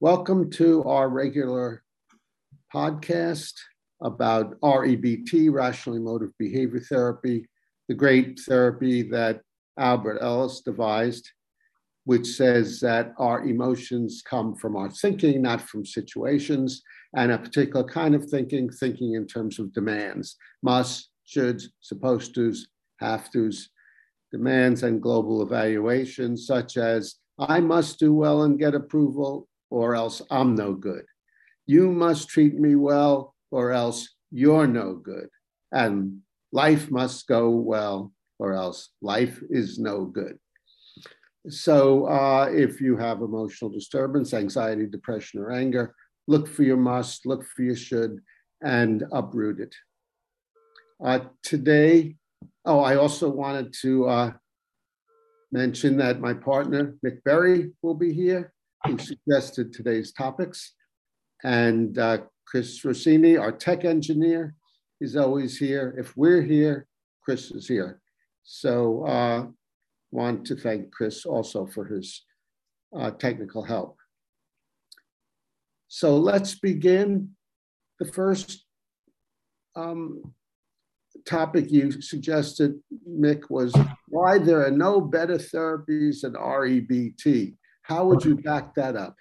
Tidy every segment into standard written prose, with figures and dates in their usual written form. Welcome to our regular podcast about REBT, Rational Emotive Behavior Therapy, the great therapy that Albert Ellis devised, which says that our emotions come from our thinking, not from situations, and a particular kind of thinking in terms of demands, musts, shoulds, supposed tos, have tos, demands and global evaluations such as, I must do well and get approval, or else I'm no good. You must treat me well, or else you're no good. And life must go well, or else life is no good. So if you have emotional disturbance, anxiety, depression, or anger, look for your must, look for your should, and uproot it. Today, I also wanted to mention that my partner, Mick Berry, will be here, who suggested today's topics. And Chris Rossini, our tech engineer, is always here. If we're here, Chris is here. So want to thank Chris also for his technical help. So let's begin. The first topic you suggested, Mick, was why there are no better therapies than REBT. How would you back that up?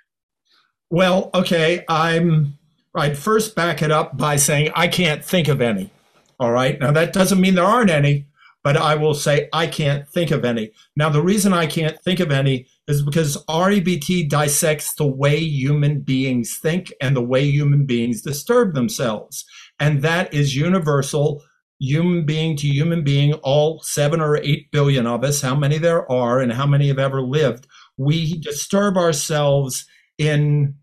Well, okay, I'd first back it up by saying I can't think of any, all right? Now, that doesn't mean there aren't any, but I will say I can't think of any. Now, the reason I can't think of any is because REBT dissects the way human beings think and the way human beings disturb themselves, and that is universal. Human being to human being, all 7 or 8 billion of us, how many there are and how many have ever lived, we disturb ourselves in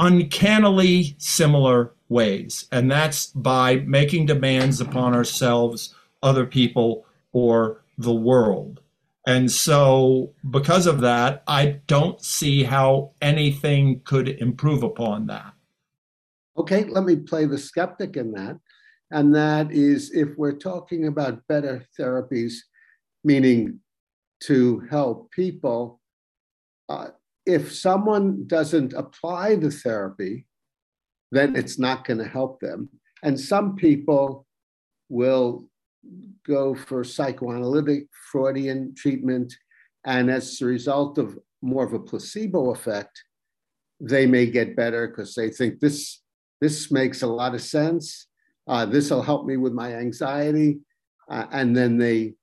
uncannily similar ways. And that's by making demands upon ourselves, other people, or the world. And so because of that, I don't see how anything could improve upon that. Okay, let me play the skeptic in that. And that is, if we're talking about better therapies, meaning to help people, if someone doesn't apply the therapy, then it's not going to help them. And some people will go for psychoanalytic Freudian treatment. And as a result of more of a placebo effect, they may get better because they think this makes a lot of sense. This will help me with my anxiety. And then they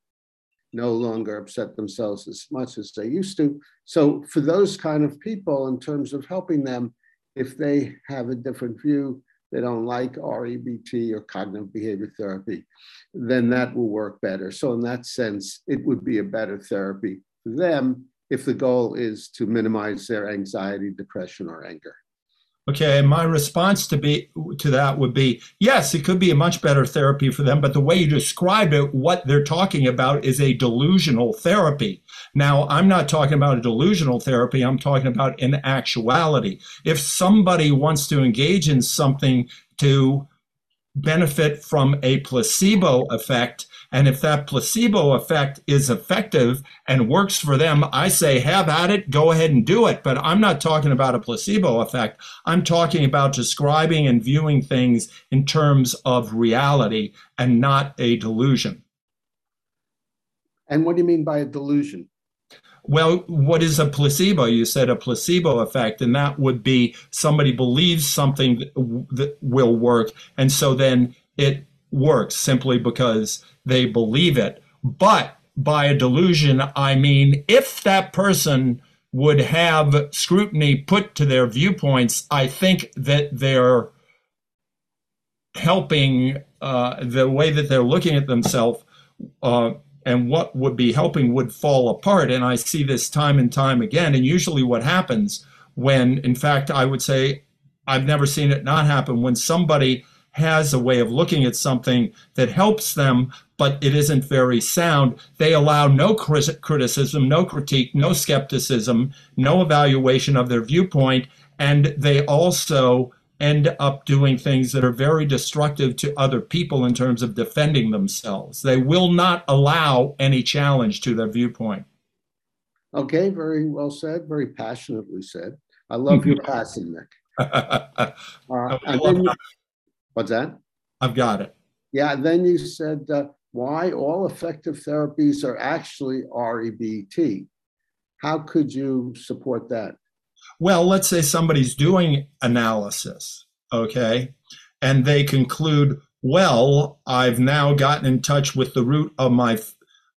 no longer upset themselves as much as they used to. So for those kind of people, in terms of helping them, if they have a different view, they don't like REBT or cognitive behavior therapy, then that will work better. So in that sense, it would be a better therapy for them if the goal is to minimize their anxiety, depression, or anger. Okay, my response to that would be, yes, it could be a much better therapy for them, but the way you described it, what they're talking about is a delusional therapy. Now, I'm not talking about a delusional therapy, I'm talking about in actuality. If somebody wants to engage in something to benefit from a placebo effect, and if that placebo effect is effective and works for them, I say, have at it, go ahead and do it. But I'm not talking about a placebo effect. I'm talking about describing and viewing things in terms of reality and not a delusion. And what do you mean by a delusion? Well, what is a placebo? You said a placebo effect, and that would be somebody believes something that will work, and so then it works simply because they believe it. But by a delusion, I mean, if that person would have scrutiny put to their viewpoints, I think that they're helping the way that they're looking at themselves and what would be helping would fall apart. And I see this time and time again. And usually what happens when, in fact, I would say I've never seen it not happen, when somebody has a way of looking at something that helps them, but it isn't very sound. They allow no criticism, no critique, no skepticism, no evaluation of their viewpoint, and they also end up doing things that are very destructive to other people in terms of defending themselves. They will not allow any challenge to their viewpoint. Okay, very well said, very passionately said. I love your passion, Mick. What's that? I've got it. Yeah, then you said why all effective therapies are actually REBT. How could you support that? Well, let's say somebody's doing analysis, okay, and they conclude, well, I've now gotten in touch with the root of my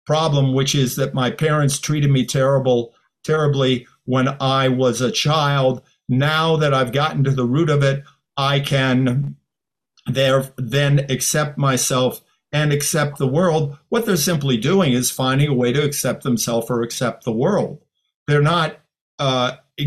problem, which is that my parents treated me terribly when I was a child. Now that I've gotten to the root of it, I can then accept myself and accept the world. What they're simply doing is finding a way to accept themselves or accept the world. They're not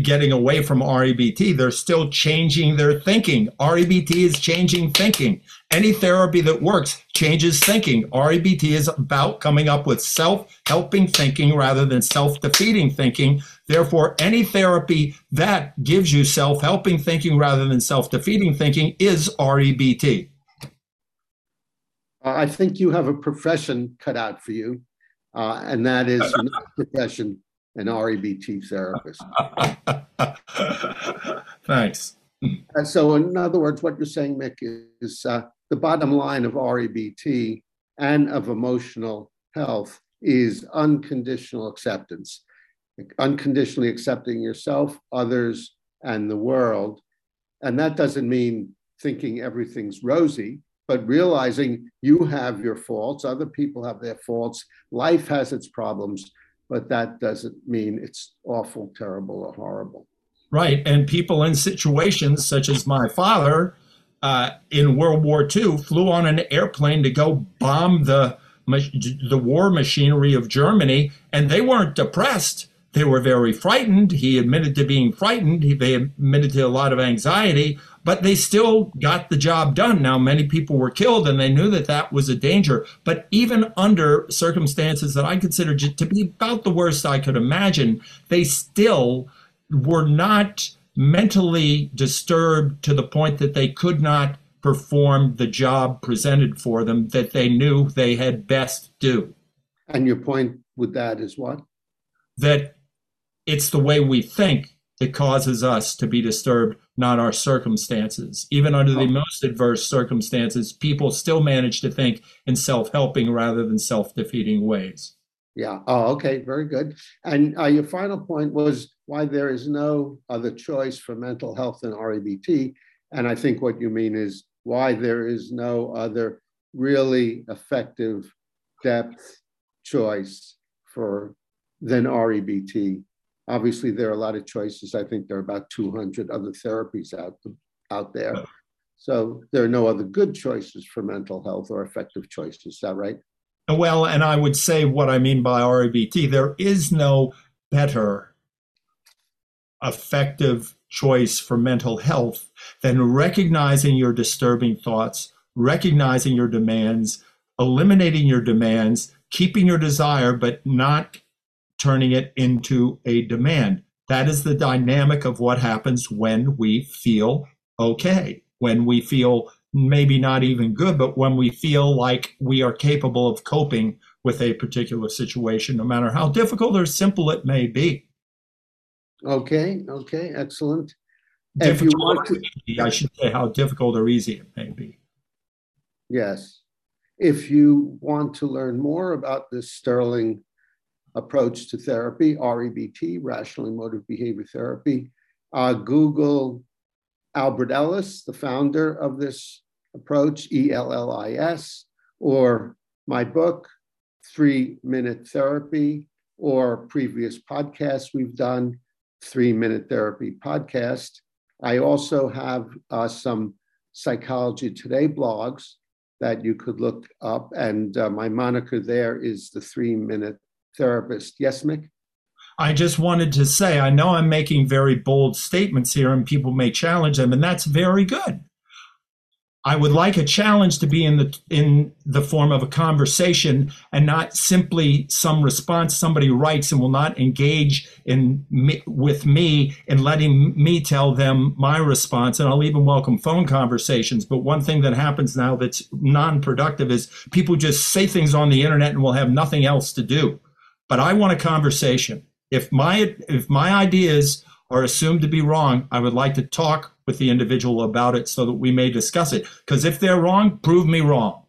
getting away from REBT. They're still changing their thinking. REBT is changing thinking. Any therapy that works changes thinking. REBT is about coming up with self-helping thinking rather than self-defeating thinking. Therefore, any therapy that gives you self-helping thinking rather than self-defeating thinking is REBT. I think you have a profession cut out for you, and that is not a profession, an REBT therapist. Thanks. And so, in other words, what you're saying, Mick, is the bottom line of REBT and of emotional health is unconditional acceptance, unconditionally accepting yourself, others, and the world. And that doesn't mean thinking everything's rosy, but realizing you have your faults, other people have their faults, life has its problems, but that doesn't mean it's awful, terrible, or horrible. Right, and people in situations such as my father in World War II flew on an airplane to go bomb the war machinery of Germany, and they weren't depressed. They were very frightened. He admitted to being frightened. They admitted to a lot of anxiety, but they still got the job done. Now, many people were killed, and they knew that that was a danger. But even under circumstances that I considered to be about the worst I could imagine, they still were not mentally disturbed to the point that they could not perform the job presented for them that they knew they had best do. And your point with that is what? That it's the way we think that causes us to be disturbed, not our circumstances. Even under the most adverse circumstances, people still manage to think in self-helping rather than self-defeating ways. Yeah. Oh, okay. Very good. And your final point was why there is no other choice for mental health than REBT. And I think what you mean is why there is no other really effective depth choice for than REBT. Obviously, there are a lot of choices. I think there are about 200 other therapies out there. So there are no other good choices for mental health or effective choices. Is that right? Well, and I would say what I mean by REBT, there is no better effective choice for mental health than recognizing your disturbing thoughts, recognizing your demands, eliminating your demands, keeping your desire, but not turning it into a demand. That is the dynamic of what happens when we feel okay, when we feel maybe not even good, but when we feel like we are capable of coping with a particular situation, no matter how difficult or simple it may be. Okay, okay, excellent. If you want to, I should say how difficult or easy it may be. Yes. If you want to learn more about this sterling approach to therapy, REBT, Rational Emotive Behavior Therapy, Google Albert Ellis, the founder of this approach, ELLIS, or my book, 3 Minute Therapy, or previous podcasts we've done, 3 Minute Therapy podcast. I also have some Psychology Today blogs that you could look up, and my moniker there is the 3 Minute Therapist. Yes, Mick? I just wanted to say, I know I'm making very bold statements here and people may challenge them, and that's very good. I would like a challenge to be in the form of a conversation and not simply some response somebody writes, and will not engage with me in letting me tell them my response. And I'll even welcome phone conversations. But one thing that happens now that's non-productive is people just say things on the internet and will have nothing else to do. But I want a conversation. If my ideas are assumed to be wrong, I would like to talk with the individual about it so that we may discuss it. Because if they're wrong, prove me wrong.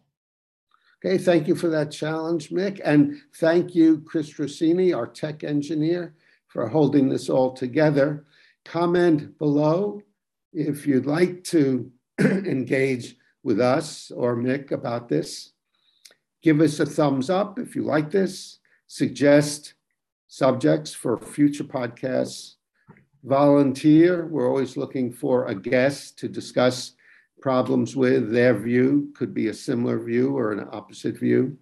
Okay, thank you for that challenge, Mick. And thank you, Chris Rossini, our tech engineer, for holding this all together. Comment below if you'd like to engage with us or Mick about this. Give us a thumbs up if you like this. Suggest subjects for future podcasts. Volunteer. We're always looking for a guest to discuss problems with. Their view could be a similar view or an opposite view.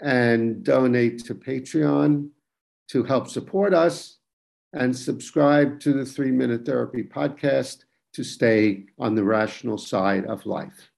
And donate to Patreon to help support us, and subscribe to the 3 Minute Therapy podcast to stay on the rational side of life.